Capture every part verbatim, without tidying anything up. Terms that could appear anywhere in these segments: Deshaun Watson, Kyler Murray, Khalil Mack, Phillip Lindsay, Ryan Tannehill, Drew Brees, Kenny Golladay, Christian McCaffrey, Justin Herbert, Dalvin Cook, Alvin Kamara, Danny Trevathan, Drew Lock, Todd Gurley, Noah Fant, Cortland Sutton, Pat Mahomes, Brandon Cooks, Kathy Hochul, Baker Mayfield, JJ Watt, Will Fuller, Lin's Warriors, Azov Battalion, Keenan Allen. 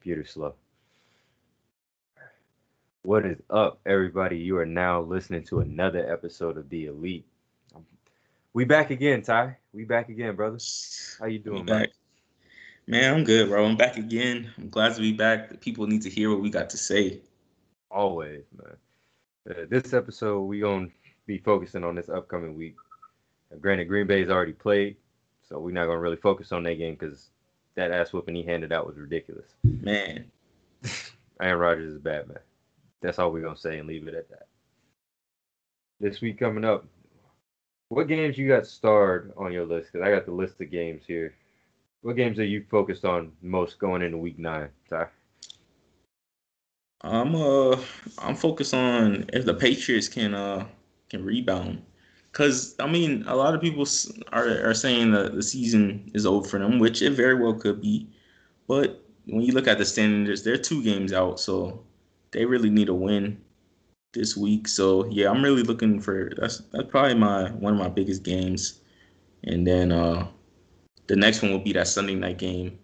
Computer slow. What is up, everybody? You are now listening to another episode of The Elite. We back again, Ty. We back again, brother. How you doing, man? Man, I'm good, bro. I'm back again. I'm glad to be back. The people need to hear what we got to say. Always, man. Uh, this episode, we gonna be focusing on this upcoming week. Now, granted, Green Bay's already played, so we're not gonna really focus on that game because that ass whooping he handed out was ridiculous. Man. Aaron Rodgers is bad, man. That's all we're going to say and leave it at that. This week coming up, what games you got starred on your list? Because I got the list of games here. What games are you focused on most going into week nine, Ty? I'm, uh, I'm focused on if the Patriots can uh, can rebound. Because, I mean, a lot of people are, are saying that the season is over for them, which it very well could be. But when you look at the standings, they're two games out, so they really need a win this week. So, yeah, I'm really looking for – that's that's probably my one of my biggest games. And then uh, the next one will be that Sunday night game.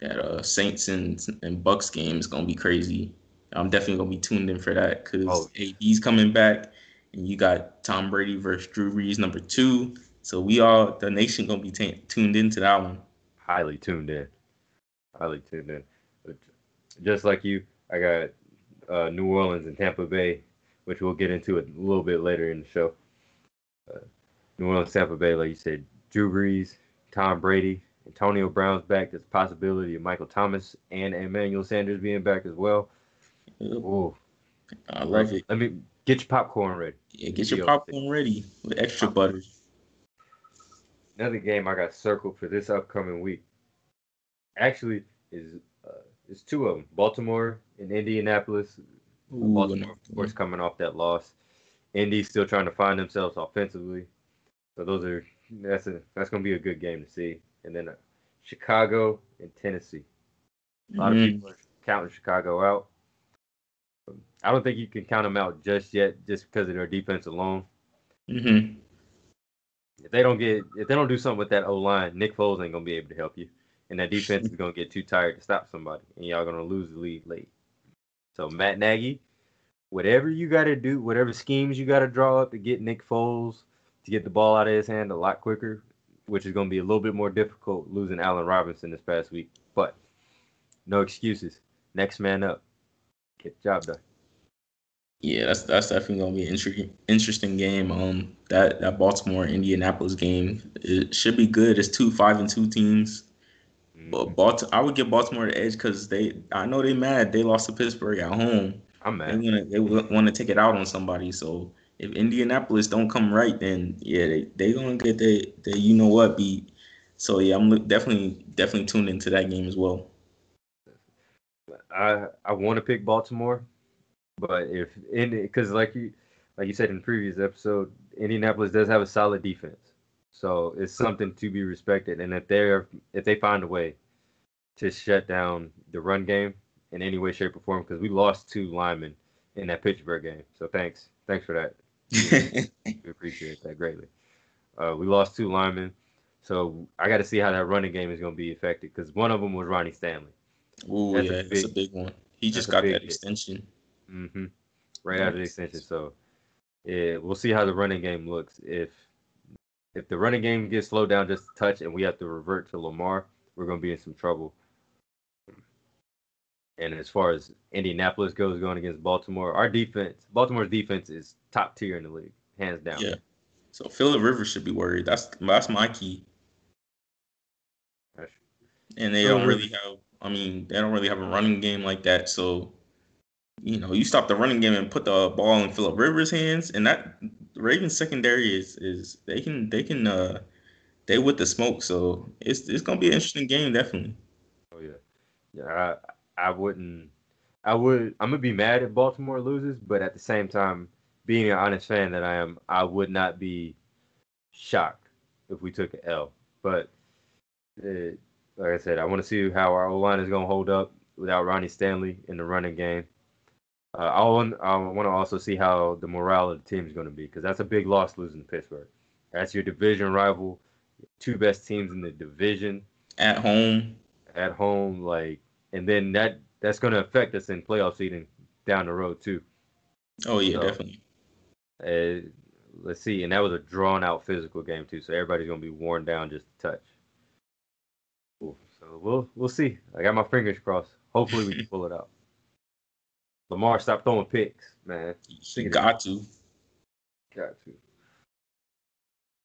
That uh, Saints and, and Bucks game is going to be crazy. I'm definitely going to be tuned in for that because oh. A B's coming back. And you got Tom Brady versus Drew Brees, number two. So we all, the nation, going to be t- tuned into that one. Highly tuned in. Highly tuned in. But just like you, I got uh, New Orleans and Tampa Bay, which we'll get into a little bit later in the show. Uh, New Orleans, Tampa Bay, like you said, Drew Brees, Tom Brady, Antonio Brown's back. There's a possibility of Michael Thomas and Emmanuel Sanders being back as well. Ooh. I love it. Let me... Get your popcorn ready. Yeah, get your popcorn ready with extra butter. Another game I got circled for this upcoming week. Actually, is uh, it's two of them: Baltimore and Indianapolis. Ooh, Baltimore, of course, coming off that loss. Indy still trying to find themselves offensively. So those are that's a that's gonna be a good game to see. And then uh, Chicago and Tennessee. A lot mm-hmm. of people are counting Chicago out. I don't think you can count them out just yet, just because of their defense alone. Mm-hmm. If they don't get, if they don't do something with that O line, Nick Foles ain't gonna be able to help you, and that defense is gonna get too tired to stop somebody, and y'all gonna lose the lead late. So Matt Nagy, whatever you gotta do, whatever schemes you gotta draw up to get Nick Foles to get the ball out of his hand a lot quicker, which is gonna be a little bit more difficult losing Allen Robinson this past week, but no excuses. Next man up. Get the job done. Yeah, that's that's definitely gonna be an intriguing, interesting game. Um, that that Baltimore Indianapolis game, it should be good. It's two five and two teams, mm-hmm. but Baltimore, I would give Baltimore the edge because they I know they mad they lost to Pittsburgh at home. I'm mad. They want to they want to take it out on somebody. So if Indianapolis don't come right, then yeah, they they gonna get their they you know what beat. So yeah, I'm definitely definitely tuned into that game as well. I, I want to pick Baltimore, but if because like you like you said in the previous episode, Indianapolis does have a solid defense, so it's something to be respected. And if they're if they find a way to shut down the run game in any way, shape, or form, because we lost two linemen in that Pittsburgh game, so thanks thanks for that. We appreciate that greatly. Uh, we lost two linemen, so I got to see how that running game is going to be affected because one of them was Ronnie Stanley. Ooh, that's yeah, a big, that's a big one. He just got that extension. Mm-hmm. Right out of the extension. So, yeah, we'll see how the running game looks. If if the running game gets slowed down just a touch and we have to revert to Lamar, we're going to be in some trouble. And as far as Indianapolis goes going against Baltimore, our defense, Baltimore's defense is top tier in the league, hands down. Yeah. So, Phillip Rivers should be worried. That's, that's my key. That's and they don't really have... I mean, they don't really have a running game like that. So, you know, you stop the running game and put the ball in Phillip Rivers' hands, and that Ravens secondary is is they can they can uh they with the smoke. So it's it's gonna be an interesting game, definitely. Oh yeah, yeah. I I wouldn't. I would. I'm gonna be mad if Baltimore loses, but at the same time, being an honest fan that I am, I would not be shocked if we took an L. But. It, Like I said, I want to see how our O-line is going to hold up without Ronnie Stanley in the running game. Uh, I want to also see how the morale of the team is going to be because that's a big loss losing to Pittsburgh. That's your division rival, two best teams in the division. At home. At home, like, and then that that's going to affect us in playoff seeding down the road too. Oh yeah, so, definitely. Uh, let's see, and that was a drawn-out physical game too, so everybody's going to be worn down just a touch. Cool. So we'll we'll see. I got my fingers crossed. Hopefully we can pull it out. Lamar, stop throwing picks, man. You got to. Got to.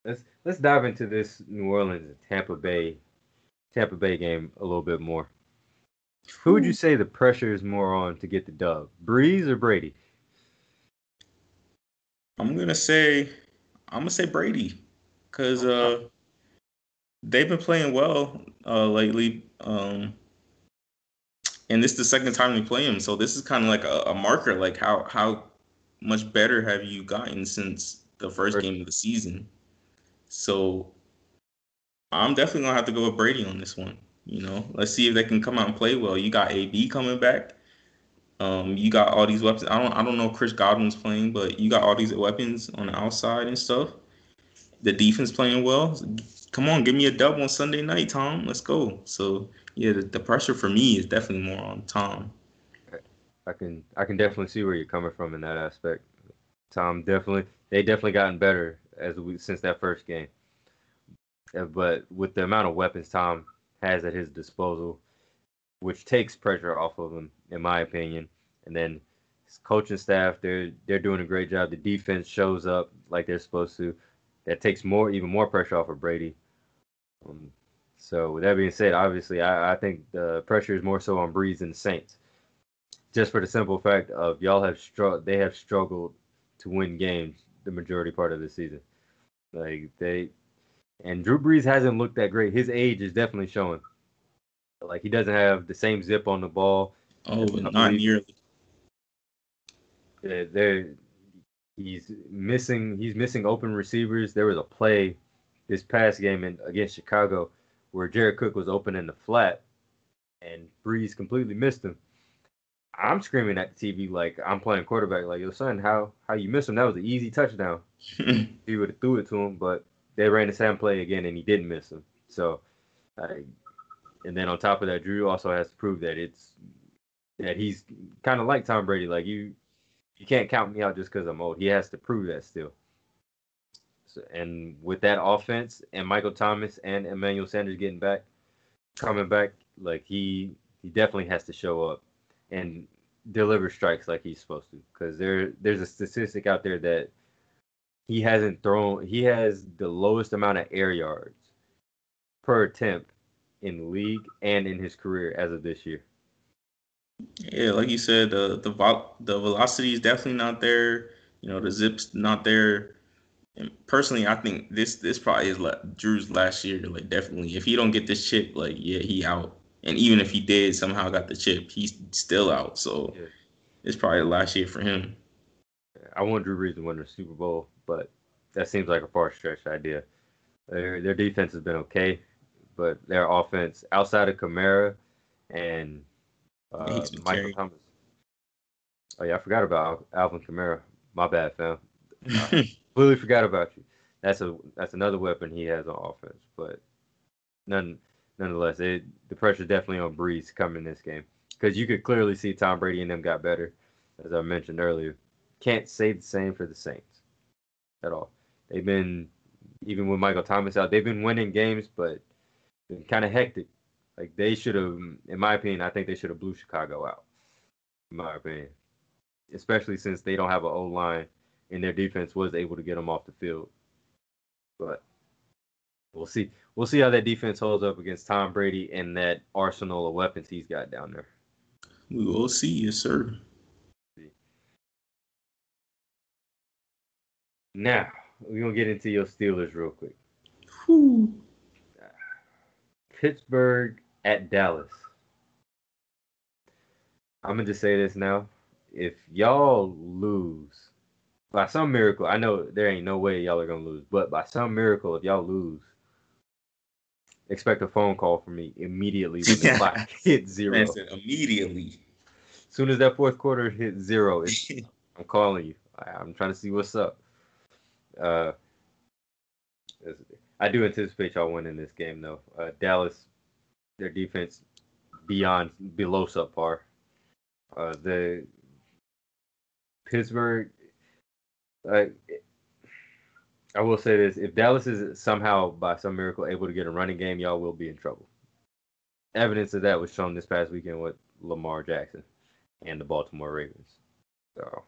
Let's let's dive into this New Orleans and Tampa Bay, Tampa Bay game a little bit more. Who would you say the pressure is more on to get the dub, Brees or Brady? I'm gonna say, I'm gonna say Brady, cause uh, they've been playing well uh, lately, um, and this is the second time we play him. So this is kind of like a, a marker, like how how much better have you gotten since the first game of the season? So I'm definitely gonna have to go with Brady on this one. You know, let's see if they can come out and play well. You got A B coming back. Um, you got all these weapons. I don't I don't know if Chris Godwin's playing, but you got all these weapons on the outside and stuff. The defense playing well. Come on, give me a dub on Sunday night, Tom. Let's go. So, yeah, the, the pressure for me is definitely more on Tom. I can I can definitely see where you're coming from in that aspect. Tom, definitely. They definitely gotten better as we, since that first game. But with the amount of weapons Tom has at his disposal, which takes pressure off of him, in my opinion. And then his coaching staff, they're they're doing a great job. The defense shows up like they're supposed to. That takes more, even more pressure off of Brady. Um, so with that being said, obviously, I, I think the pressure is more so on Breeze and the Saints, just for the simple fact of y'all have struggled. They have struggled to win games the majority part of the season. Like they, and Drew Brees hasn't looked that great. His age is definitely showing. Like, he doesn't have the same zip on the ball. Oh, but not nearly. They're, they're, he's missing He's missing open receivers. There was a play this past game in, against Chicago where Jared Cook was open in the flat, and Breeze completely missed him. I'm screaming at the T V like I'm playing quarterback. Like, yo, son, how, how you miss him? That was an easy touchdown. He would have threw it to him, but they ran the same play again, and he didn't miss him. So, I... And then on top of that, Drew also has to prove that it's that he's kind of like Tom Brady. Like, you, you can't count me out just because I'm old. He has to prove that still. So, and with that offense and Michael Thomas and Emmanuel Sanders getting back, coming back, like he he definitely has to show up and deliver strikes like he's supposed to. Because there there's a statistic out there that he hasn't thrown. He has the lowest amount of air yards per attempt in the league and in his career as of this year. Yeah, like you said, uh, the vo- the velocity is definitely not there. You know, the zip's not there. And personally, I think this this probably is la- Drew's last year. Like, definitely, if he don't get this chip, like, yeah, he out. And even if he did somehow got the chip, he's still out. So yeah, it's probably the last year for him. I want Drew Brees to win the Super Bowl, but that seems like a far-stretched idea. Their their defense has been okay. But their offense, outside of Kamara and uh, Michael carrying. Thomas. Oh, yeah, I forgot about Alvin Kamara. My bad, fam. I completely forgot about you. That's a that's another weapon he has on offense. But none, nonetheless, it, the pressure definitely on Breeze coming this game. Because you could clearly see Tom Brady and them got better, as I mentioned earlier. Can't say the same for the Saints at all. They've been, even with Michael Thomas out, they've been winning games, but kind of hectic. Like, they should have, in my opinion, I think they should have blew Chicago out, in my opinion, especially since they don't have an O-line and their defense was able to get them off the field. But we'll see. We'll see how that defense holds up against Tom Brady and that arsenal of weapons he's got down there. We will see. Yes, sir. Now, we're going to get into your Steelers real quick. Whew. Pittsburgh at Dallas. I'm going to just say this now. If y'all lose by some miracle, I know there ain't no way y'all are going to lose, but by some miracle, if y'all lose, expect a phone call from me immediately when the clock hits zero. That's it, immediately. As soon as that fourth quarter hits zero, it's, I'm calling you. I, I'm trying to see what's up. Uh, I do anticipate y'all winning this game, though. Uh, Dallas, their defense beyond below subpar. Uh, the Pittsburgh, like, I will say this: if Dallas is somehow, by some miracle, able to get a running game, y'all will be in trouble. Evidence of that was shown this past weekend with Lamar Jackson and the Baltimore Ravens. So,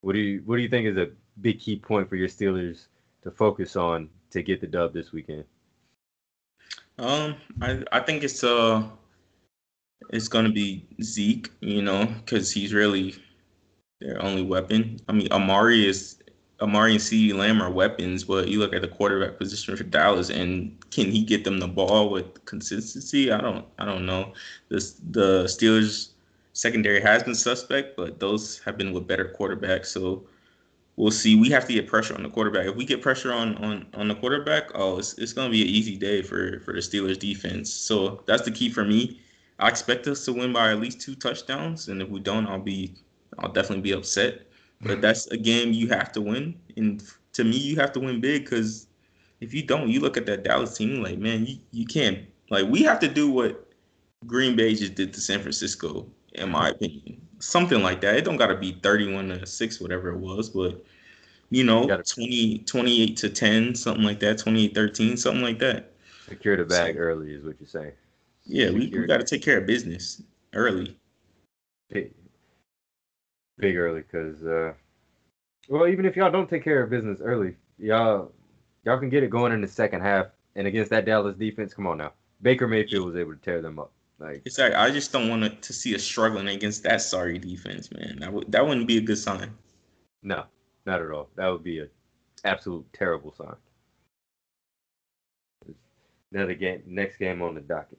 what do you what do you think is a big key point for your Steelers to focus on to get the dub this weekend? Um, I I think it's uh it's gonna be Zeke, you know, because he's really their only weapon. I mean, Amari is. Amari and CeeDee Lamb are weapons, but you look at the quarterback position for Dallas, and can he get them the ball with consistency? I don't, I don't know. The the Steelers secondary has been suspect, but those have been with better quarterbacks. So we'll see. We have to get pressure on the quarterback. If we get pressure on on, on the quarterback, oh, it's it's gonna be an easy day for for the Steelers defense. So that's the key for me. I expect us to win by at least two touchdowns, and if we don't, I'll be, I'll definitely be upset. But that's a game you have to win. And to me, you have to win big, because if you don't, you look at that Dallas team like, man, you, you can't. Like, we have to do what Green Bay just did to San Francisco, in my opinion. Something like that. It don't got to be thirty-one to six, whatever it was. But, you know, twenty, twenty-eight to ten, something like that, twenty-eight thirteen, something like that. Secure the bag so, early is what you're saying. Yeah, Secure we, we got to take care of business early. Hey. Big early, because, uh, well, even if y'all don't take care of business early, y'all y'all can get it going in the second half. And against that Dallas defense, come on now. Baker Mayfield was able to tear them up. Like, it's like, I just don't want to see us struggling against that sorry defense, man. That, w- that wouldn't be a good sign. No, not at all. That would be an absolute terrible sign. Another game, next game on the docket.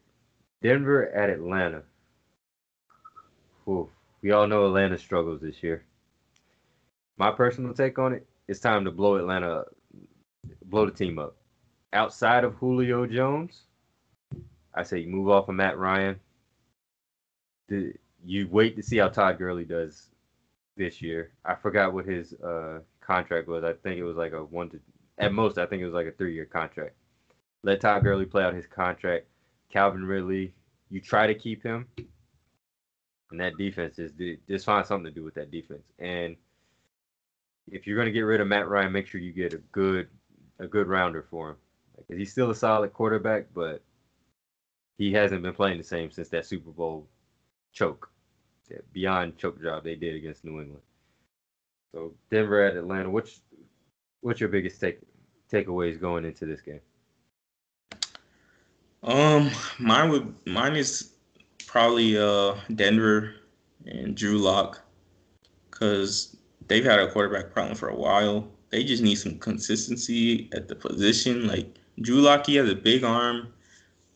Denver at Atlanta. Oof. We all know Atlanta struggles this year. My personal take on it, it's time to blow Atlanta up, blow the team up. Outside of Julio Jones, I say you move off of Matt Ryan. You wait to see how Todd Gurley does this year. I forgot what his uh, contract was. I think it was like a one to, at most, I think it was like a three-year contract. Let Todd Gurley play out his contract. Calvin Ridley, you try to keep him. And that defense is just find something to do with that defense. And if you're going to get rid of Matt Ryan, make sure you get a good a good rounder for him. Like, he's still a solid quarterback, but he hasn't been playing the same since that Super Bowl choke, that beyond choke job they did against New England. So Denver at Atlanta, what's what's your biggest take takeaways going into this game? Um, mine would mine is. Probably uh, Denver and Drew Lock, because they've had a quarterback problem for a while. They just need some consistency at the position. Like, Drew Lock, he has a big arm.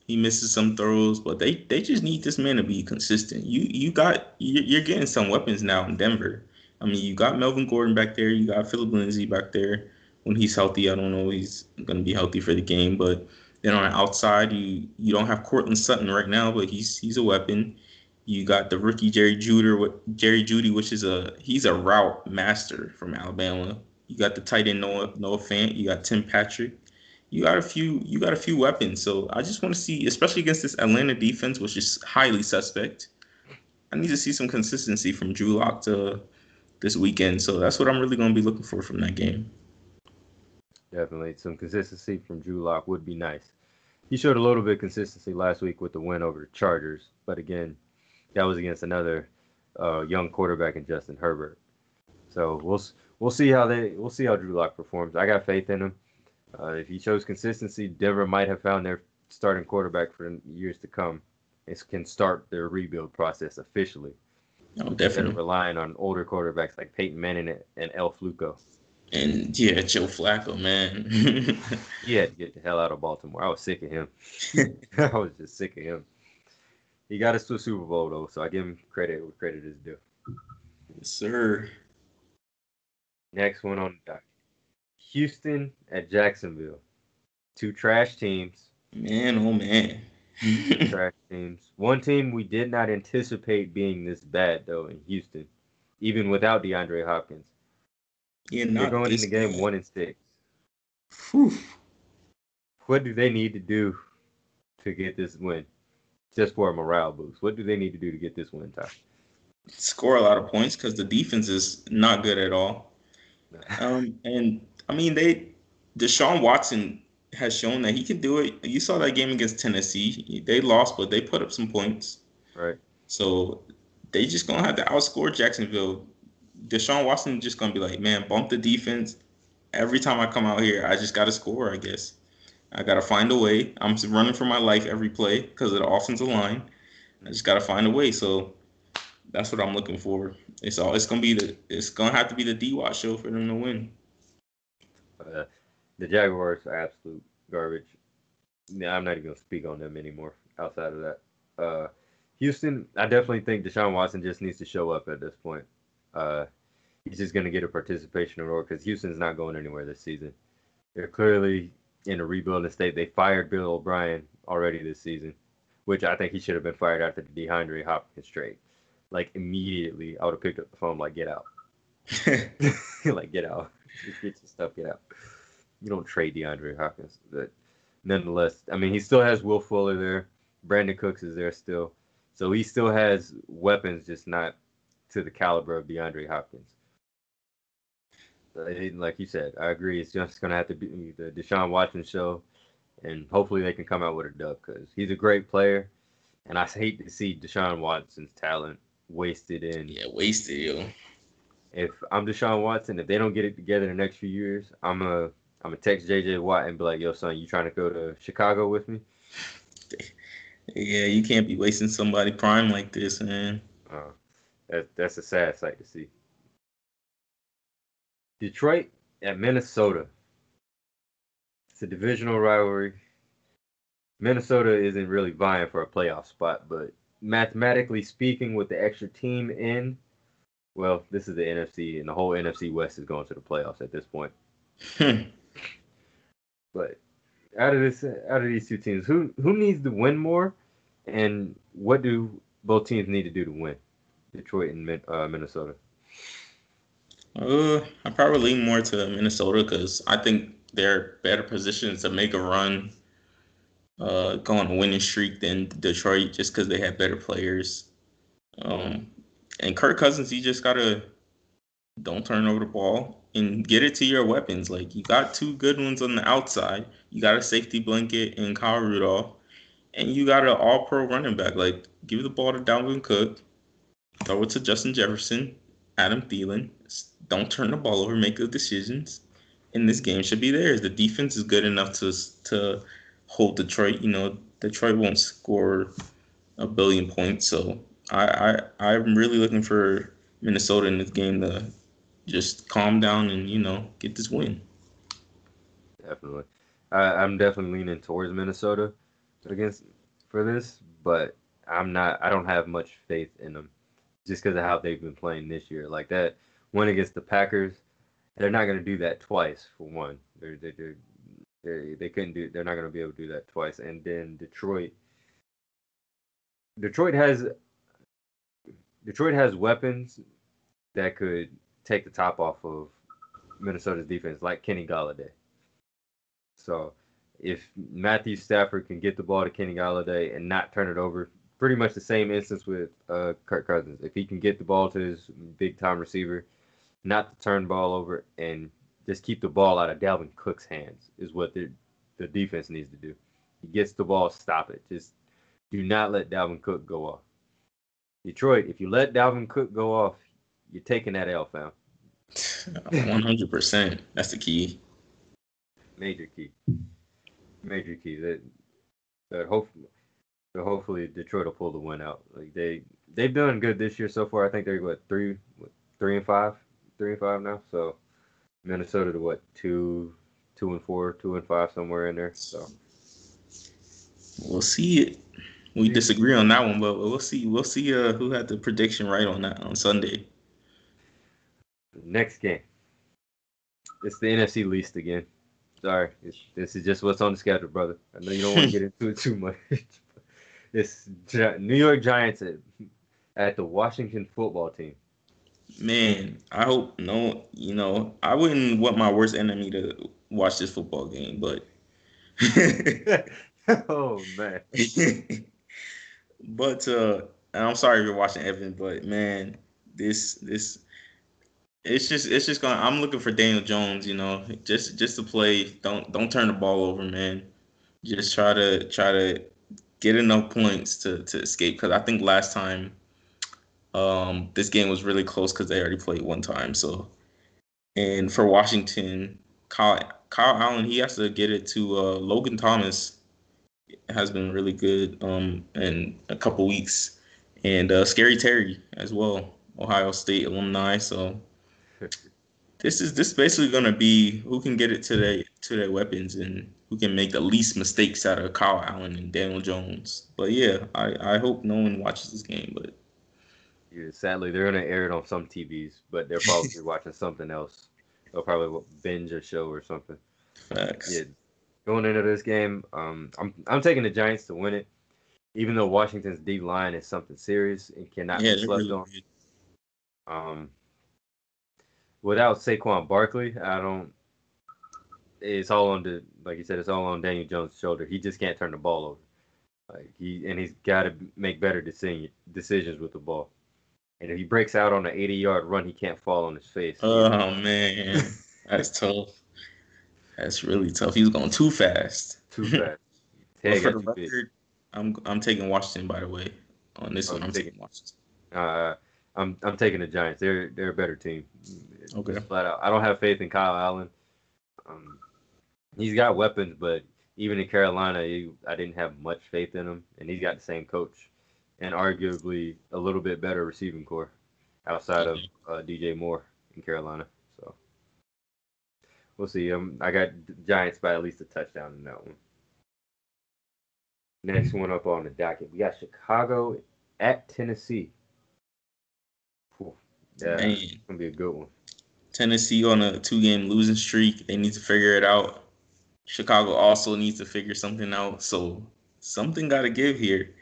He misses some throws, but they, they just need this man to be consistent. You you got you're getting some weapons now in Denver. I mean, you got Melvin Gordon back there. You got Phillip Lindsay back there. When he's healthy, I don't know if he's gonna be healthy for the game, but. Then on the outside, you, you don't have Cortland Sutton right now, but he's he's a weapon. You got the rookie Jerry Judy, Jerry Judy, which is a he's a route master from Alabama. You got the tight end Noah Noah Fant. You got Tim Patrick. You got a few you got a few weapons. So I just want to see, especially against this Atlanta defense, which is highly suspect. I need to see some consistency from Drew Lock to this weekend. So that's what I'm really going to be looking for from that game. Definitely. Some consistency from Drew Lock would be nice. He showed a little bit of consistency last week with the win over the Chargers. But again, that was against another uh, young quarterback in Justin Herbert. So we'll we'll see how they we'll see how Drew Lock performs. I got faith in him. Uh, if he shows consistency, Denver might have found their starting quarterback for years to come. It can start their rebuild process officially. Oh, definitely. Instead of relying on older quarterbacks like Peyton Manning and El Fluco. And, yeah, Joe Flacco, man. He had to get the hell out of Baltimore. I was sick of him. I was just sick of him. He got us to a Super Bowl, though, so I give him credit where credit is due. Yes, sir. Next one on the docket. Houston at Jacksonville. Two trash teams. Man, oh, man. Two trash teams. One team we did not anticipate being this bad, though, in Houston, even without DeAndre Hopkins. Yeah, they're going in the game bad. one and six. Whew. What do they need to do to get this win? Just for a morale boost. What do they need to do to get this win, Ty? score a lot of points because the defense is not good at all. Um, and, I mean, they Deshaun Watson has shown that he can do it. You saw that game against Tennessee. They lost, but they put up some points. Right. So they just going to have to outscore Jacksonville. Deshaun Watson just going to be like, man, bump the defense. Every time I come out here, I just got to score, I guess. I got to find a way. I'm running for my life every play because of the offensive line. I just got to find a way. So that's what I'm looking for. It's all. It's going to be the. It's going to have to be the D-Watt show for them to win. Uh, the Jaguars are absolute garbage. Now, I'm not even going to speak on them anymore outside of that. Uh, Houston, I definitely think Deshaun Watson just needs to show up at this point. Uh, he's just going to get a participation award because Houston's not going anywhere this season. They're clearly in a rebuilding state. They fired Bill O'Brien already this season, which I think he should have been fired after the DeAndre Hopkins trade. Like, immediately, I would have picked up the phone, like, get out. Like, get out. Just get your stuff, get out. You don't trade DeAndre Hopkins. But nonetheless, I mean, he still has Will Fuller there. Brandon Cooks is there still. So he still has weapons, just not to the caliber of DeAndre Hopkins. Like you said, I agree. It's just going to have to be the Deshaun Watson show, and hopefully they can come out with a dub because he's a great player, and I hate to see Deshaun Watson's talent wasted in. Yeah, wasted, yo. If I'm Deshaun Watson, if they don't get it together in the next few years, I'm a, I'm a text J J Watt and be like, yo, son, you trying to go to Chicago with me? Yeah, you can't be wasting somebody prime like this, man. Uh, that, that's a sad sight to see. Detroit at Minnesota. It's a divisional rivalry. Minnesota isn't really vying for a playoff spot, but mathematically speaking, with the extra team in, well, this is the N F C, and the whole N F C West is going to the playoffs at this point. But out of this, out of these two teams, who who needs to win more, and what do both teams need to do to win? Detroit and uh, Minnesota. Uh, I probably lean more to Minnesota because I think they're better positioned to make a run, uh, go on a winning streak than Detroit just because they have better players. Um, and Kirk Cousins, you just gotta don't turn over the ball and get it to your weapons. Like, you got two good ones on the outside. You got a safety blanket in Kyle Rudolph, and you got an all-pro running back. Like, give the ball to Dalvin Cook, throw it to Justin Jefferson, Adam Thielen. Don't turn the ball over. Make good decisions, and this game should be theirs. The defense is good enough to to hold Detroit. You know, Detroit won't score a billion points, so I, I I'm really looking for Minnesota in this game to just calm down and, you know, get this win. Definitely, I, I'm definitely leaning towards Minnesota against for this, but I'm not. I don't have much faith in them just because of how they've been playing this year. Like that one against the Packers, they're not going to do that twice. For one, they're, they're, they're, they're, they couldn't do. They're not going to be able to do that twice. And then Detroit, Detroit has, Detroit has weapons that could take the top off of Minnesota's defense, like Kenny Golladay. So if Matthew Stafford can get the ball to Kenny Golladay and not turn it over. Pretty much the same instance with uh, Kirk Cousins. If he can get the ball to his big-time receiver, not to turn the ball over, and just keep the ball out of Dalvin Cook's hands is what the, the defense needs to do. He gets the ball, stop it. Just do not let Dalvin Cook go off. Detroit, if you let Dalvin Cook go off, you're taking that L, fam. one hundred percent. That's the key. Major key. Major key. That, that hopefully... So hopefully Detroit will pull the win out. Like they they've done good this year so far. I think they're what three, what, three and five, three and five now. So Minnesota to what two, two and four, two and five somewhere in there. So we'll see it. We disagree on that one, but we'll see. We'll see uh, who had the prediction right on that on Sunday. Next game. It's the N F C least again. Sorry, it's, this is just what's on the schedule, brother. I know you don't want to get into it too much. It's New York Giants at, at the Washington football team. Man, I hope no, you know, I wouldn't want my worst enemy to watch this football game, but. Oh, man. But uh, and I'm sorry if you're watching, Evan, but man, this this it's just it's just going. I'm looking for Daniel Jones, you know, just just to play. Don't don't turn the ball over, man. Just try to try to get enough points to to escape. Because I think last time, um, this game was really close because they already played one time. So, and for Washington, Kyle Kyle Allen, he has to get it to uh, Logan Thomas. Has been really good um, in a couple weeks. And uh, Scary Terry as well, Ohio State alumni. So this is this basically going to be who can get it to their, to their weapons and who can make the least mistakes out of Kyle Allen and Daniel Jones. But, yeah, I, I hope no one watches this game. But yeah, sadly, they're going to air it on some T Vs, but they're probably watching something else. They'll probably binge a show or something. Facts. Yeah. Going into this game, um, I'm I'm taking the Giants to win it, even though Washington's D line is something serious and cannot yeah, be slept really on. Good. Um, without Saquon Barkley, I don't. It's all on the like you said. It's all on Daniel Jones' shoulder. He just can't turn the ball over. Like he and he's got to make better decision, decisions with the ball. And if he breaks out on an eighty-yard run, he can't fall on his face. Oh man, that's tough. That's really tough. He was going too fast. Too fast. Hey, for the record, I'm I'm taking Washington. By the way, on this I'm one, I'm taking, taking Washington. Uh, I'm I'm taking the Giants. They're they're a better team. Okay. Just flat out. I don't have faith in Kyle Allen. Um, he's got weapons, but even in Carolina, he, I didn't have much faith in him. And he's got the same coach, and arguably a little bit better receiving core, outside of uh, D J Moore in Carolina. So. We'll see. Um, I got Giants by at least a touchdown in that one. Next one up on the docket, we got Chicago at Tennessee. Cool. Yeah, it's gonna be a good one. Tennessee on a two-game losing streak. They need to figure it out. Chicago also needs to figure something out. So something got to give here.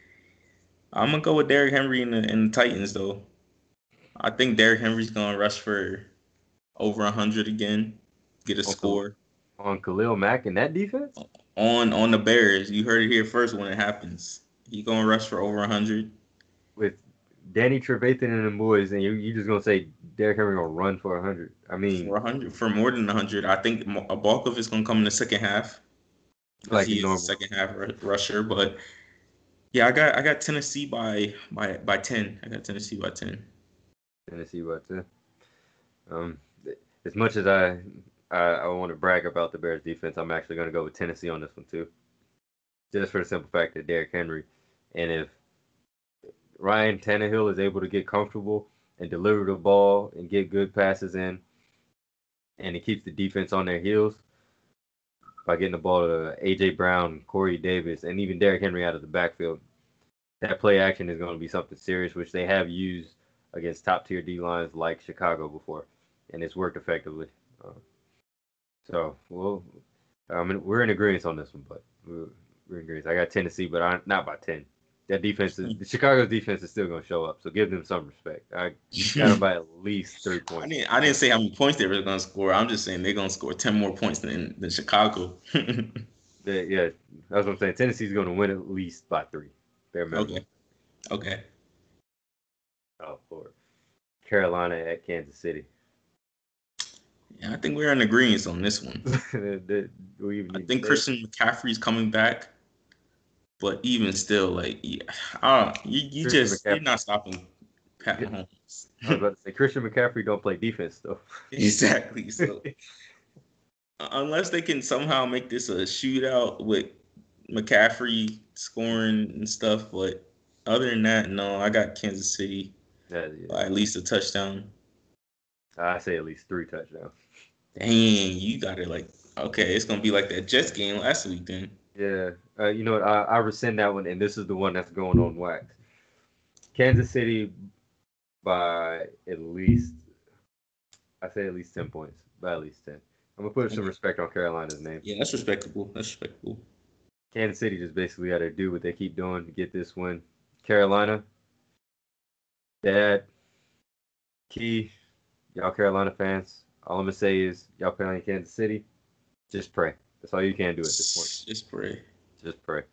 I'm gonna go with Derrick Henry and the, and the Titans though. I think Derrick Henry's gonna rush for over one hundred again. Get a on, score on Khalil Mack and that defense on on the Bears. You heard it here first. When it happens, he gonna rush for over one hundred with Danny Trevathan and the boys, and you you just gonna say Derrick Henry gonna run for one hundred. I mean, for one hundred for more than one hundred. I think a bulk of it's gonna come in the second half, like he's a second half rusher. But yeah, I got I got Tennessee by by by ten. I got Tennessee by ten. Tennessee by ten. Um, as much as I. I, I want to brag about the Bears defense. I'm actually going to go with Tennessee on this one, too. Just for the simple fact that Derrick Henry. And if Ryan Tannehill is able to get comfortable and deliver the ball and get good passes in, and it keeps the defense on their heels by getting the ball to A J. Brown, Corey Davis, and even Derrick Henry out of the backfield, that play action is going to be something serious, which they have used against top-tier D-lines like Chicago before, and it's worked effectively. Uh, So, well, I mean, we're in agreement on this one, but we're, we're in agreement. I got Tennessee, but I, not by ten. That defense, is, the Chicago's defense is still going to show up, so give them some respect. I got them by at least three points. I didn't, I didn't say how many points they were going to score. I'm just saying they're going to score ten more points than, than Chicago. they, yeah, that's what I'm saying. Tennessee's going to win at least by three. Okay. Okay. Oh, Lord. Carolina at Kansas City. Yeah, I think we're in agreement on this one. I think Christian McCaffrey's coming back, but even still, like, yeah, uh, you, you just McCaffrey. You're not stopping Pat Mahomes. I was about to say Christian McCaffrey don't play defense though. Exactly. So unless they can somehow make this a shootout with McCaffrey scoring and stuff, but other than that, no, I got Kansas City yeah, yeah. by at least a touchdown. I say at least three touchdowns. Dang, you got it. Like, okay, it's going to be like that Jets game last week then. Yeah. Uh, you know what? I, I rescind that one, and this is the one that's going on wax. Kansas City by at least, I say at least ten points, by at least ten. I'm going to put some respect on Carolina's name. Yeah, that's respectable. That's respectable. Kansas City just basically got to do what they keep doing to get this win. Carolina, Dad, Key. Y'all Carolina fans, all I'm going to say is y'all playing Kansas City, just pray. That's all you can do at this point. Just pray. Just pray.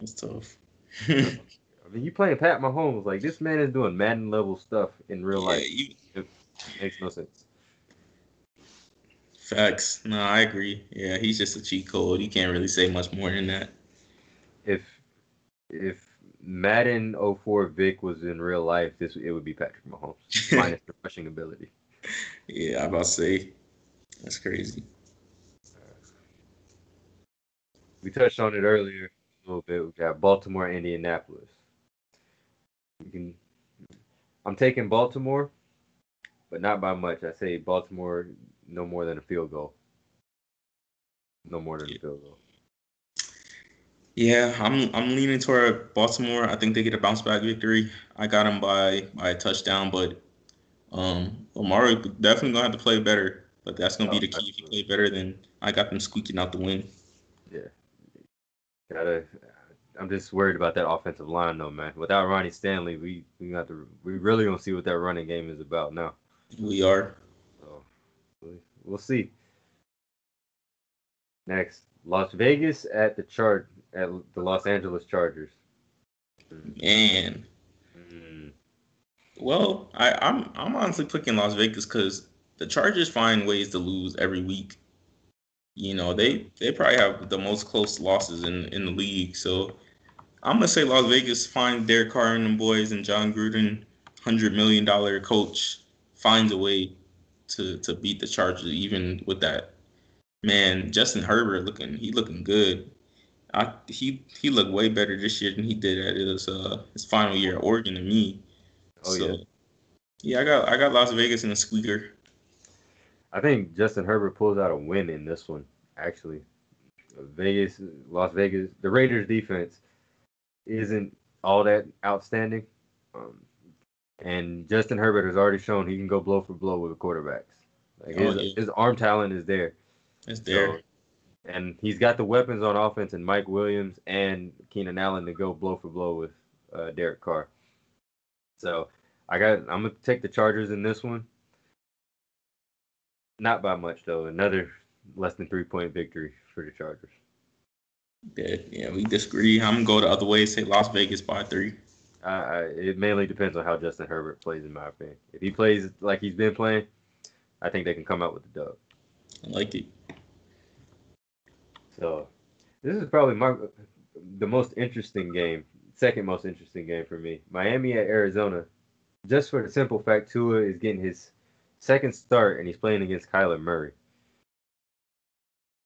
That's tough. I mean, you playing Pat Mahomes. Like, this man is doing Madden-level stuff in real life. Yeah, you... It makes no sense. Facts. No, I agree. Yeah, he's just a cheat code. You can't really say much more than that. If if Madden oh four Vic was in real life, this it would be Patrick Mahomes. Minus the rushing ability. Yeah, I'm about to say. That's crazy. We touched on it earlier a little bit. We got Baltimore, Indianapolis. We can, I'm taking Baltimore, but not by much. I say Baltimore no more than a field goal. No more than a field goal. Yeah, I'm I'm leaning toward Baltimore. I think they get a bounce back victory. I got them by, by a touchdown, but um, Lamar definitely gonna have to play better. But that's gonna be the key. If you play better, then I got them squeaking out the win. Yeah, gotta. I'm just worried about that offensive line, though, man. Without Ronnie Stanley, we we got to. We really gonna see what that running game is about now. We are. So we'll see. Next, Las Vegas at the chart at the Los Angeles Chargers. Man. Mm. Well, I, I'm I'm honestly picking Las Vegas because the Chargers find ways to lose every week. You know, they, they probably have the most close losses in, in the league. So I'm going to say Las Vegas finds Derek Carr and them boys and John Gruden, one hundred million dollars coach, finds a way to, to beat the Chargers, even with that. Man, Justin Herbert, looking he looking good. I, he he looked way better this year than he did at his, uh, his final year at Oregon to me. Oh, so, yeah. Yeah, I got, I got Las Vegas in a squeaker. I think Justin Herbert pulls out a win in this one, actually. Vegas, Las Vegas, the Raiders' defense isn't all that outstanding. Um, and Justin Herbert has already shown he can go blow for blow with the quarterbacks. Like his, oh, yeah. his arm talent is there. It's there. So, and he's got the weapons on offense in Mike Williams and Keenan Allen to go blow for blow with uh, Derek Carr. So I got, I'm going to take the Chargers in this one. Not by much, though. Another less than three-point victory for the Chargers. Yeah, yeah, we disagree. I'm going to go the other way. Say Las Vegas by three. Uh, I, it mainly depends on how Justin Herbert plays, in my opinion. If he plays like he's been playing, I think they can come out with the dub. I like it. So, this is probably my the most interesting game, second most interesting game for me. Miami at Arizona. Just for the simple fact, Tua is getting his second start, and he's playing against Kyler Murray.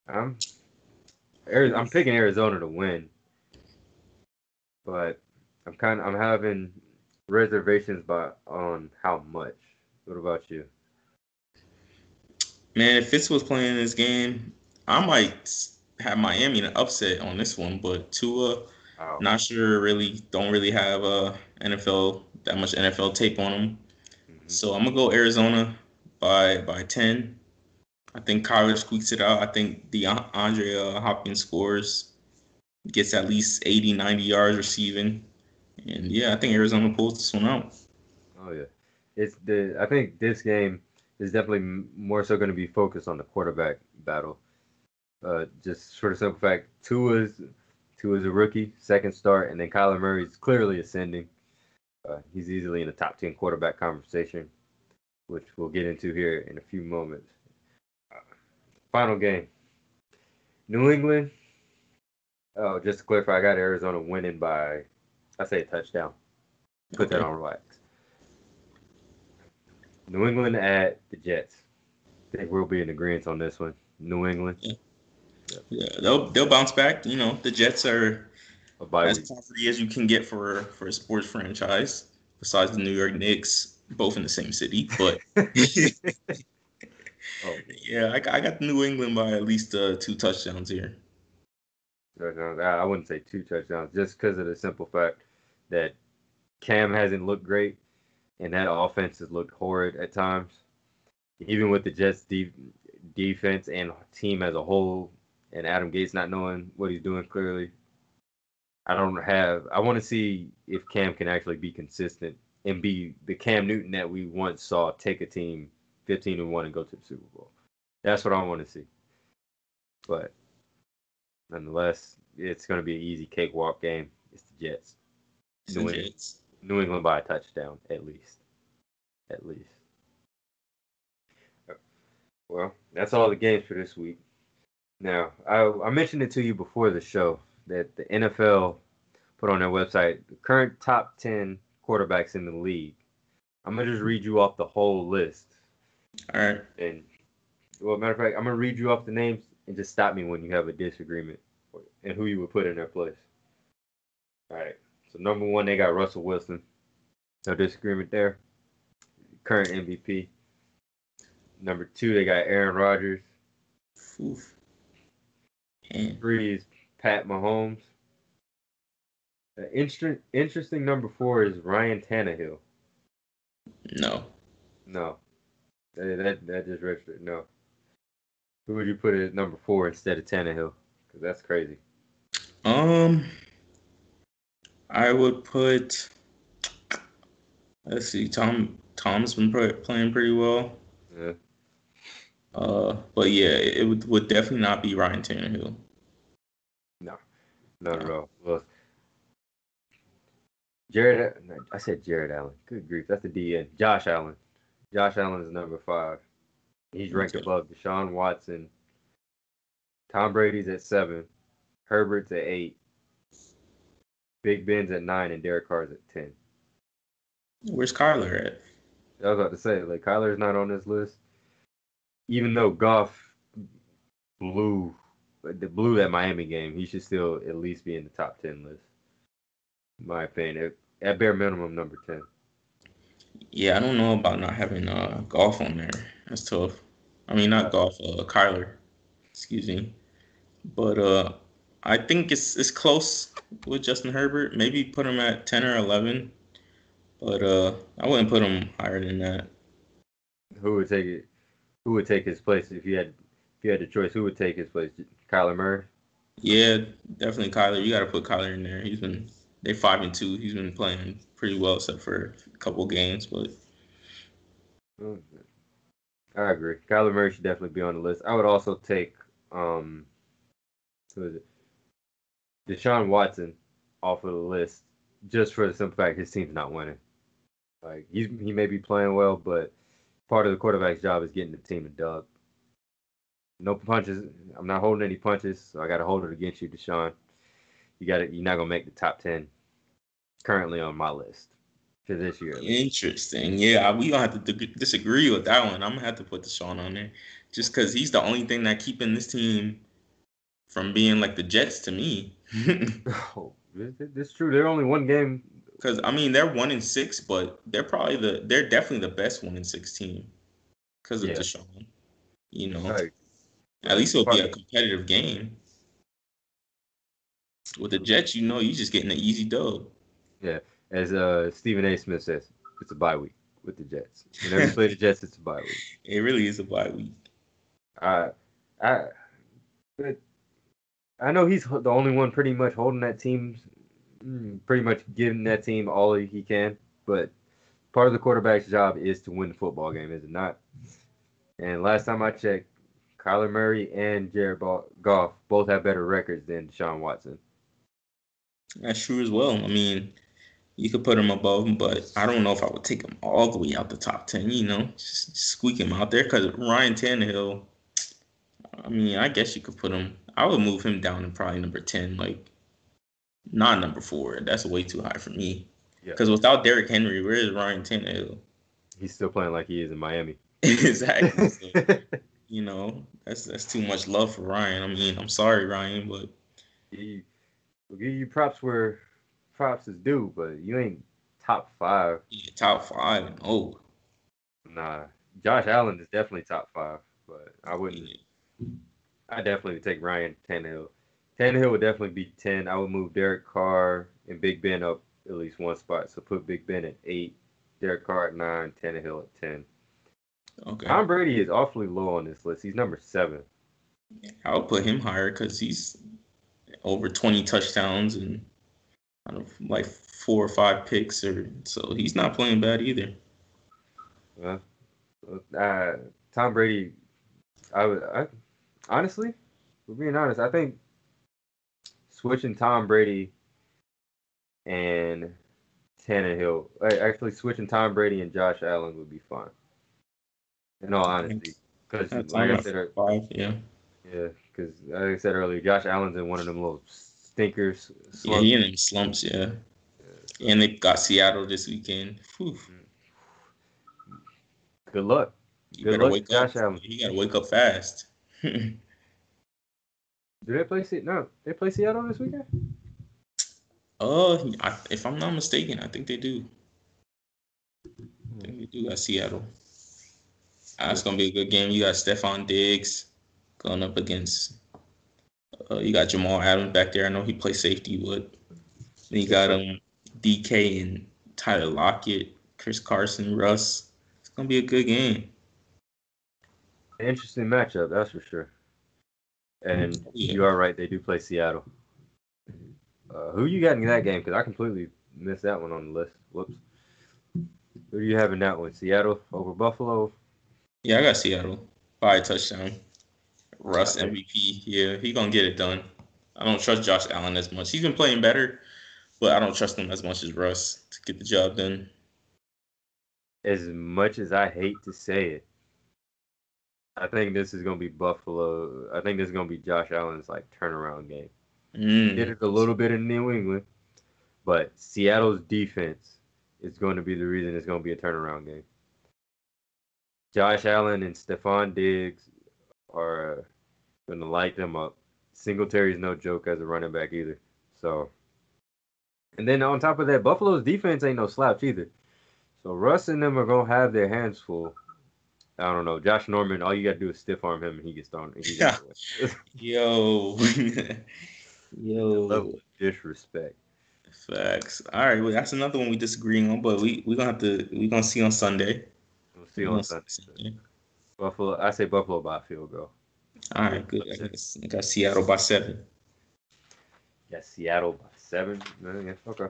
I'm, I'm picking Arizona to win, but I'm kind of I'm having reservations by on how much. What about you? Man, if Fitz was playing this game, I might have Miami in an upset on this one. But Tua, wow. not sure really, don't really have a N F L that much N F L tape on him. So I'm going to go Arizona by by ten. I think Kyler squeaks it out. I think DeAndre uh, Hopkins scores, gets at least eighty, ninety yards receiving. And, yeah, I think Arizona pulls this one out. Oh, yeah. it's the. I think this game is definitely more so going to be focused on the quarterback battle. Uh, just for the simple fact, Tua's, Tua's a rookie, second start, and then Kyler Murray's clearly ascending. Uh, he's easily in the top ten quarterback conversation, which we'll get into here in a few moments. Uh, final game. New England. Oh, just to clarify, I got Arizona winning by, I say a touchdown. Put okay. that on relax. New England at the Jets. I think we'll be in agreement on this one. New England. Yeah, yep. yeah they'll, they'll bounce back. You know, the Jets are... As property as you can get for for a sports franchise, besides the New York Knicks, both in the same city. But oh. yeah, I, I got New England by at least uh, two touchdowns here. I wouldn't say two touchdowns, just because of the simple fact that Cam hasn't looked great, and that offense has looked horrid at times. Even with the Jets' de- defense and team as a whole, and Adam Gates not knowing what he's doing clearly. I don't have – I want to see if Cam can actually be consistent and be the Cam Newton that we once saw take a team fifteen and one and go to the Super Bowl. That's what I want to see. But nonetheless, it's going to be an easy cakewalk game. It's the Jets. New England, New England by a touchdown, at least. At least. Well, that's all the games for this week. Now, I, I mentioned it to you before the show that the N F L put on their website the current top ten quarterbacks in the league. I'm going to just read you off the whole list. All right. And, well, matter of fact, I'm going to read you off the names and just stop me when you have a disagreement and who you would put in their place. All right. So, number one, they got Russell Wilson. No disagreement there. Current M V P. Number two, they got Aaron Rodgers. Oof. Man. Three is Pat Mahomes. Uh, inter- interesting number four is Ryan Tannehill. No. No. That, that, that just registered. No. Who would you put at number four instead of Tannehill? Because that's crazy. Um, I would put, let's see, Tom, Tom's been play, playing pretty well. Yeah. Uh, but yeah, it would, would definitely not be Ryan Tannehill. No, not at all. Well, Jared, I said Jared Allen. Good grief, that's the D N. Josh Allen. Josh Allen is number five. He's ranked above Deshaun Watson. Tom Brady's at seven. Herbert's at eight. Big Ben's at nine, and Derek Carr's at ten. Where's Kyler at? I was about to say, like, Kyler's not on this list. Even though Goff blew, blew that Miami game, he should still at least be in the top ten list. In my opinion, at bare minimum, number ten. Yeah, I don't know about not having uh, Goff on there. That's tough. I mean, not Goff, uh, Kyler. Excuse me. But uh, I think it's it's close with Justin Herbert. Maybe put him at ten or eleven. But uh, I wouldn't put him higher than that. Who would take it? Who would take his place if you had if you had the choice? Who would take his place? Kyler Murray? Yeah, definitely Kyler. You got to put Kyler in there. He's been they five and two. He's been playing pretty well except for a couple games, but I agree. Kyler Murray should definitely be on the list. I would also take um, who is it? Deshaun Watson off of the list just for the simple fact his team's not winning. Like he's he may be playing well, but part of the quarterback's job is getting the team a dub. No punches. I'm not holding any punches, so I got to hold it against you, Deshaun. You got You're not gonna make the top ten currently on my list for this year. Interesting. Yeah, we gonna have to disagree with that one. I'm gonna have to put Deshaun on there just because he's the only thing that keeping this team from being like the Jets to me. Oh, that's true. They're only one game. Because, I mean, they're one and six, but they're probably the they're definitely the best one and six team because of yeah. Deshaun. You know, right. At least it'll probably be a competitive game. With the Jets, you know, you're just getting an easy dub. Yeah, as uh, Stephen A. Smith says, it's a bye week with the Jets. Whenever you play the Jets, it's a bye week. It really is a bye week. Uh, I, but I know he's the only one pretty much holding that team's. Pretty much giving that team all he can, but part of the quarterback's job is to win the football game, is it not? And last time I checked, Kyler Murray and Jared Goff both have better records than Deshaun Watson. That's true as well. I mean, you could put him above him, but I don't know if I would take him all the way out the top ten, you know, just squeak him out there because Ryan Tannehill, I mean, I guess you could put him, I would move him down to probably number ten, like, not number four. That's way too high for me. Because yeah. without Derrick Henry, where is Ryan Tannehill? He's still playing like he is in Miami. Exactly. So, you know, that's that's too much love for Ryan. I mean, I'm sorry, Ryan, but you, we'll give you props where props is due, but you ain't top five. Yeah, top five and oh. Nah. Josh Allen is definitely top five, but I wouldn't yeah. I definitely would take Ryan Tannehill. Tannehill would definitely be ten. I would move Derek Carr and Big Ben up at least one spot. So put Big Ben at eight, Derek Carr at nine, Tannehill at ten. Okay. Tom Brady is awfully low on this list. He's number seven. I'll put him higher because he's over twenty touchdowns and I don't know, like four or five picks. Or so he's not playing bad either. Well, uh, Tom Brady, I would I, honestly, for being honest, I think switching Tom Brady and Tannehill. Actually, switching Tom Brady and Josh Allen would be fun. In all honesty, because like I said, five, yeah, yeah, because like I said earlier, Josh Allen's in one of them little stinkers. Slumps. Yeah, he in them slumps. Yeah, yeah so. And they got Seattle this weekend. Whew. Good luck. You Good better luck wake to Josh up. Allen. You gotta wake up fast. Do they play Se- No, they play Seattle this weekend. Uh, I, if I'm not mistaken, I think they do. I think they do at Seattle. Uh, it's going to be a good game. You got Stephon Diggs going up against uh, – you got Jamal Adams back there. I know he plays safety, but then you got um, D K and Tyler Lockett, Chris Carson, Russ. It's going to be a good game. Interesting matchup, that's for sure. And yeah. You are right. They do play Seattle. Uh, who you got in that game? Because I completely missed that one on the list. Whoops. Who do you have in that one? Seattle over Buffalo? Yeah, I got Seattle by a touchdown. Russ M V P. Yeah, he gonna get it done. I don't trust Josh Allen as much. He's been playing better, but I don't trust him as much as Russ to get the job done. As much as I hate to say it, I think this is gonna be Buffalo. I think this is gonna be Josh Allen's like turnaround game. Mm. He did it a little bit in New England, but Seattle's defense is going to be the reason it's going to be a turnaround game. Josh Allen and Stephon Diggs are going to light them up. Singletary's no joke as a running back either. So, and then on top of that, Buffalo's defense ain't no slouch either. So Russ and them are going to have their hands full. I don't know. Josh Norman, all you got to do is stiff arm him and he gets thrown. He gets Yo. Yo. The level of disrespect. Facts. All right. Well, that's another one we disagreeing on, but we we gonna have to we gonna see on Sunday. We'll see on Sunday. Sunday. Buffalo. I say Buffalo by a field goal. All right. Good. I guess I got Seattle by seven. Yeah, Seattle by seven. Yeah, okay.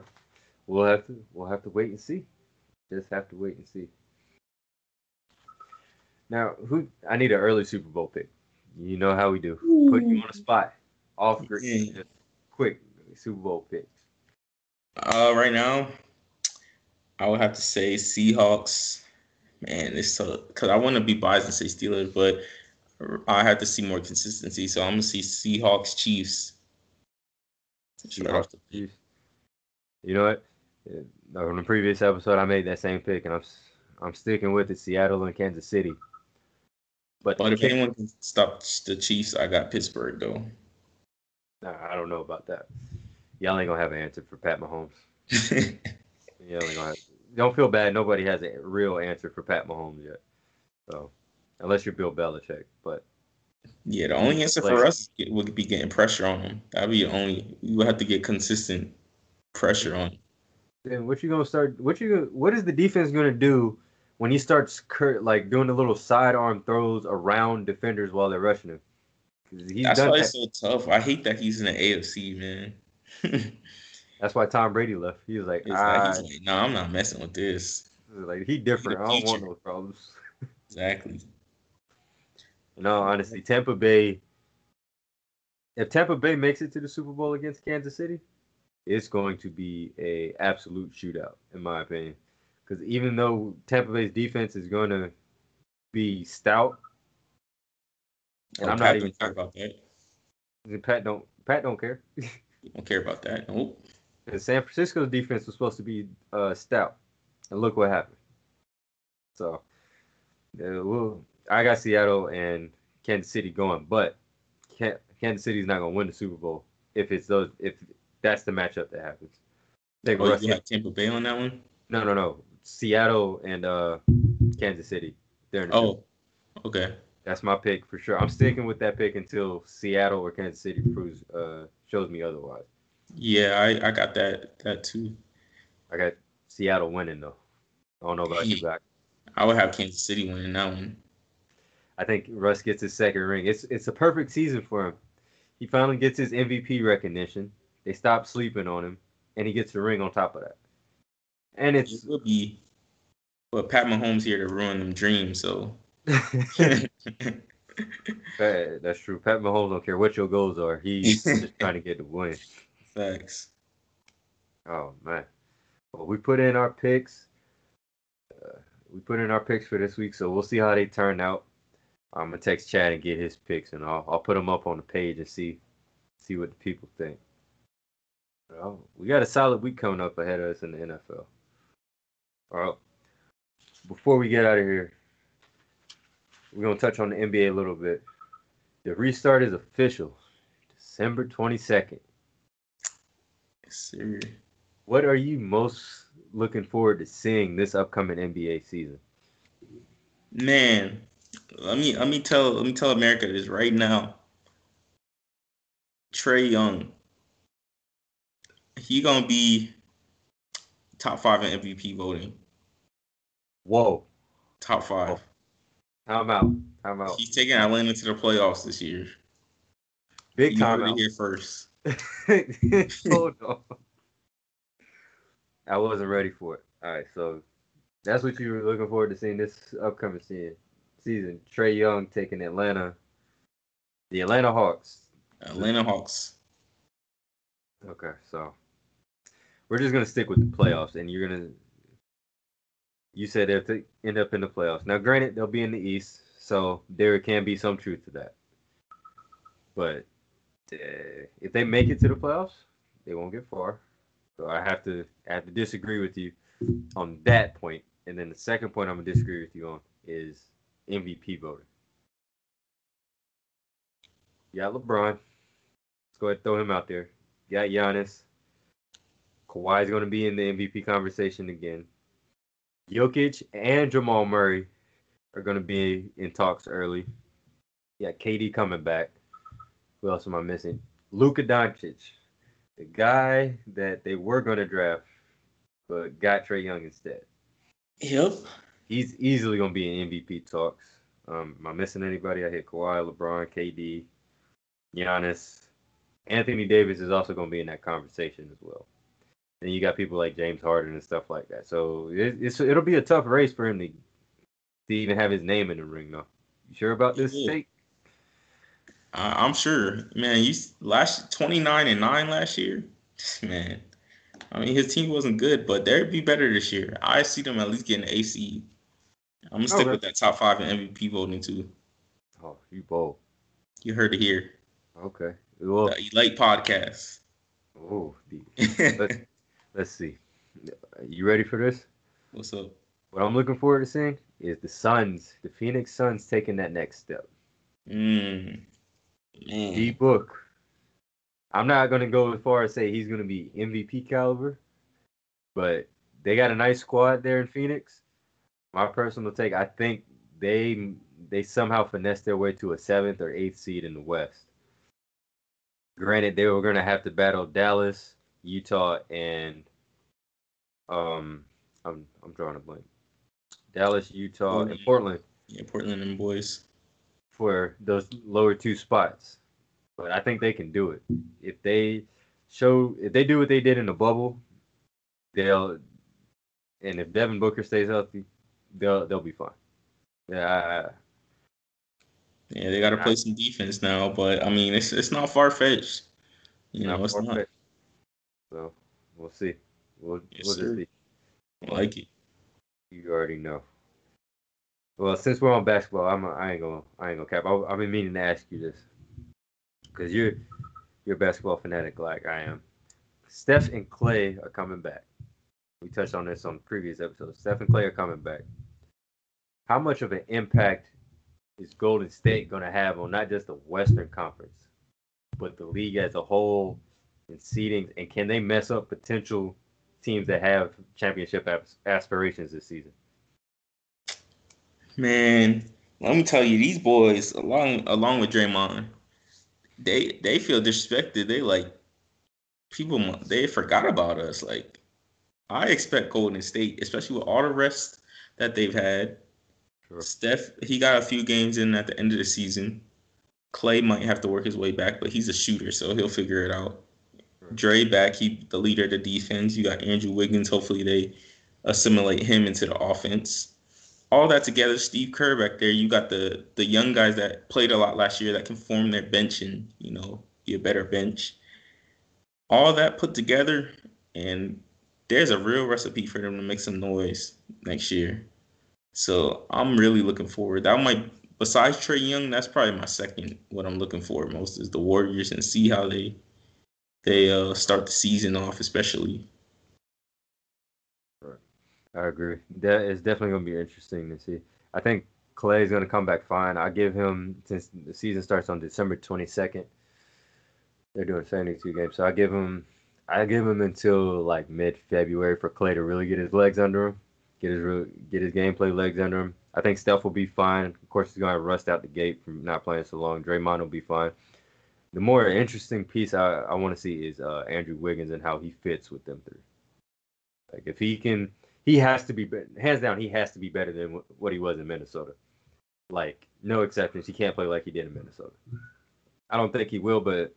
We'll have to we'll have to wait and see. Just have to wait and see. Now, who I need an early Super Bowl pick. You know how we do. Ooh. Put you on the spot. Off grid. Yeah. Just quick Super Bowl picks. Uh, right now, I would have to say Seahawks. Man, it's tough because I want to be biased and say Steelers, but I have to see more consistency. So I'm gonna see Seahawks Chiefs. Seahawks, Chiefs. You know what? On the previous episode, I made that same pick, and I'm I'm sticking with it. Seattle and Kansas City. But, but if anyone can stop the Chiefs, I got Pittsburgh though. Nah, I don't know about that. Y'all ain't gonna have an answer for Pat Mahomes. Y'all ain't gonna have, don't feel bad. Nobody has a real answer for Pat Mahomes yet. So, unless you're Bill Belichick, but yeah, the only answer for us would be getting pressure on him. That'd be the only. You would have to get consistent pressure on him. Then what you gonna start? What you? What is the defense gonna do when he starts like doing the little sidearm throws around defenders while they're rushing him? He's That's why it's that. so tough. I hate that he's in the A F C, man. That's why Tom Brady left. He was like, like, like no, nah, I'm not messing with this. Like he different. I don't want those problems. Exactly. No, honestly, Tampa Bay. If Tampa Bay makes it to the Super Bowl against Kansas City, it's going to be a absolute shootout, in my opinion. Because even though Tampa Bay's defense is going to be stout. And oh, I'm Pat not even care about that. Pat don't Pat don't care. Don't care about that. Nope. And San Francisco's defense was supposed to be uh, stout, and look what happened. So, yeah, we'll, I got Seattle and Kansas City going, but Can, Kansas City's not going to win the Super Bowl if it's those if that's the matchup that happens. Think oh, Russell, you have Tampa Bay on that one? No, no, no. Seattle and uh, Kansas City. They're in the oh, Super. Okay. That's my pick for sure. I'm sticking with that pick until Seattle or Kansas City proves uh, shows me otherwise. Yeah, I, I got that that too. I got Seattle winning though. I don't know about you guys. I would have Kansas City winning that one. I think Russ gets his second ring. It's it's a perfect season for him. He finally gets his M V P recognition. They stop sleeping on him, and he gets a ring on top of that. And it's it would be, but Pat Mahomes here to ruin them dreams. So. Pat, that's true. Pat Mahomes don't care what your goals are. He's just trying to get the win. Thanks. Oh man. we put in our picks. Uh, we put in our picks for this week, so we'll see how they turn out. I'm gonna text Chad and get his picks, and I'll I'll put them up on the page and see see what the people think. Well, we got a solid week coming up ahead of us in the N F L. All right. Before we get out of here, we're gonna touch on the N B A a little bit. The restart is official, December twenty-second. Yes, sir. What are you most looking forward to seeing this upcoming N B A season? Man, let me let me tell let me tell America this right now. Trae Young, he gonna be top five in M V P voting. Whoa, top five. Oh. Time out. Time out. He's taking Atlanta to the playoffs this year. Big time out. You heard it here first. Hold on. I wasn't ready for it. All right, so that's what you were looking forward to seeing this upcoming season. Trae Young taking Atlanta. The Atlanta Hawks. Atlanta Hawks. Okay, so we're just going to stick with the playoffs, and you're going to – you said they'll end up in the playoffs. Now, granted, they'll be in the East, so there can be some truth to that. But uh, if they make it to the playoffs, they won't get far. So I have to I have to disagree with you on that point. And then the second point I'm going to disagree with you on is M V P voting. You got LeBron. Let's go ahead and throw him out there. You got Giannis. Kawhi's going to be in the M V P conversation again. Jokic and Jamal Murray are going to be in talks early. You got K D coming back. Who else am I missing? Luka Doncic. The guy that they were going to draft, but got Trae Young instead. Yep. He's easily going to be in M V P talks. Um, am I missing anybody? I hit Kawhi, LeBron, K D, Giannis. Anthony Davis is also going to be in that conversation as well. And you got people like James Harden and stuff like that. So it, it's, it'll be a tough race for him to, to even have his name in the ring, though. You sure about this yeah. take? I'm sure, man. You last twenty-nine and nine last year, man. I mean, his team wasn't good, but they'd be better this year. I see them at least getting an A C. I'm gonna stick okay. with that top five in M V P voting too. Oh, you bold. You heard it here. Okay. Well, the Elite Podcast. Oh, let's, let's see. You ready for this? What's up? What I'm looking forward to seeing is the Suns, the Phoenix Suns, taking that next step. Mm. Man. D Book. I'm not going to go as far as say he's going to be M V P caliber, but they got a nice squad there in Phoenix. My personal take, I think they they somehow finessed their way to a seventh or eighth seed in the West. Granted, they were going to have to battle Dallas, Utah, and um, I'm I'm drawing a blank. Dallas, Utah, Portland. and Portland. Yeah, Portland and boys. For those lower two spots. But I think they can do it. If they show if they do what they did in the bubble, they'll and if Devin Booker stays healthy, they'll they'll be fine. Yeah. Yeah, they gotta play some defense now, but I mean it's it's not far fetched. You know, it's not. So we'll see. We'll yes, we'll just see. I like it. You already know. Well, since we're on basketball, I'm a, I ain't gonna I ain't gonna cap. I, I've been meaning to ask you this because you're you're a basketball fanatic like I am. Steph and Clay are coming back. We touched on this on previous episodes. Steph and Clay are coming back. How much of an impact is Golden State gonna have on not just the Western Conference, but the league as a whole and seedings? And can they mess up potential teams that have championship aspirations this season? Man, let me tell you, these boys, along along with Draymond, they they feel disrespected. They like people. They forgot about us. Like, I expect Golden State, especially with all the rest that they've had. Sure. Steph, he got a few games in at the end of the season. Clay might have to work his way back, but he's a shooter, so he'll figure it out. Sure. Dre back, he the leader of the defense. You got Andrew Wiggins. Hopefully, they assimilate him into the offense. All that together, Steve Kerr back there, you got the the young guys that played a lot last year that can form their bench and, you know, be a better bench. All that put together, and there's a real recipe for them to make some noise next year. So I'm really looking forward. That might, besides Trae Young, that's probably my second. What I'm looking for most is the Warriors, and see how they they uh, start the season off, especially. I agree. That is definitely going to be interesting to see. I think Clay's going to come back fine. I give him, since the season starts on December twenty-second, they're doing seventy-two games, so I give him, I give him until like mid-February for Clay to really get his legs under him, get his real, get his gameplay legs under him. I think Steph will be fine. Of course, he's going to rust out the gate from not playing so long. Draymond will be fine. The more interesting piece I, I want to see is uh, Andrew Wiggins and how he fits with them three. Like if he can. He has to be, hands down, he has to be better than what he was in Minnesota. Like, no exceptions. He can't play like he did in Minnesota. I don't think he will, but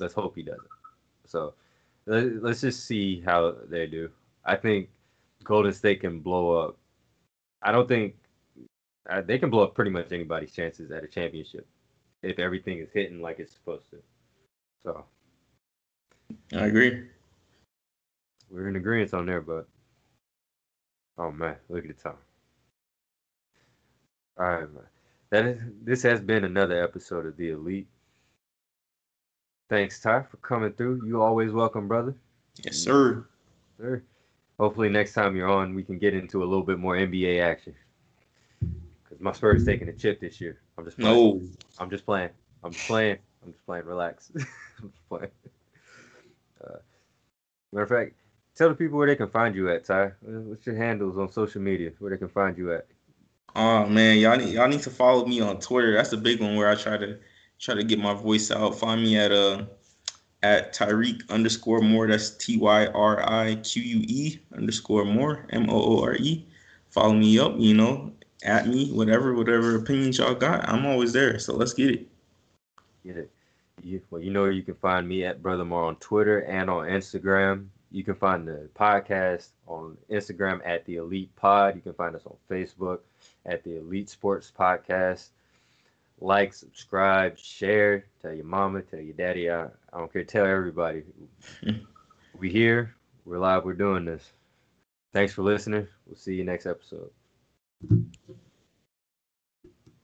let's hope he doesn't. So let's just see how they do. I think Golden State can blow up. I don't think – they can blow up pretty much anybody's chances at a championship if everything is hitting like it's supposed to. So. I agree. We're in agreement on there, but – oh, man, look at the time. All right, man. That is, this has been another episode of The Elite. Thanks, Ty, for coming through. You always welcome, brother. Yes, sir. Yes, sir. Hopefully next time you're on, we can get into a little bit more N B A action. Because my Spurs taking a chip this year. I'm just playing. No. I'm just playing. I'm just playing. I'm just playing. Relax. I'm just playing. Uh, matter of fact, tell the people where they can find you at, Ty. What's your handles on social media? Where they can find you at? Oh man, y'all need y'all need to follow me on Twitter. That's a big one where I try to try to get my voice out. Find me at uh at Tyrique underscore Moore. That's T Y R I Q U E underscore Moore M O O R E. Follow me up, you know, at me, whatever whatever opinions y'all got. I'm always there, so let's get it. Get it. You, well, you know you can find me at Brother Moore on Twitter and on Instagram. You can find the podcast on Instagram at The Elite Pod. You can find us on Facebook at The Elite Sports Podcast. Like, subscribe, share. Tell your mama, tell your daddy. I, I don't care. Tell everybody. We here. We're live. We're doing this. Thanks for listening. We'll see you next episode.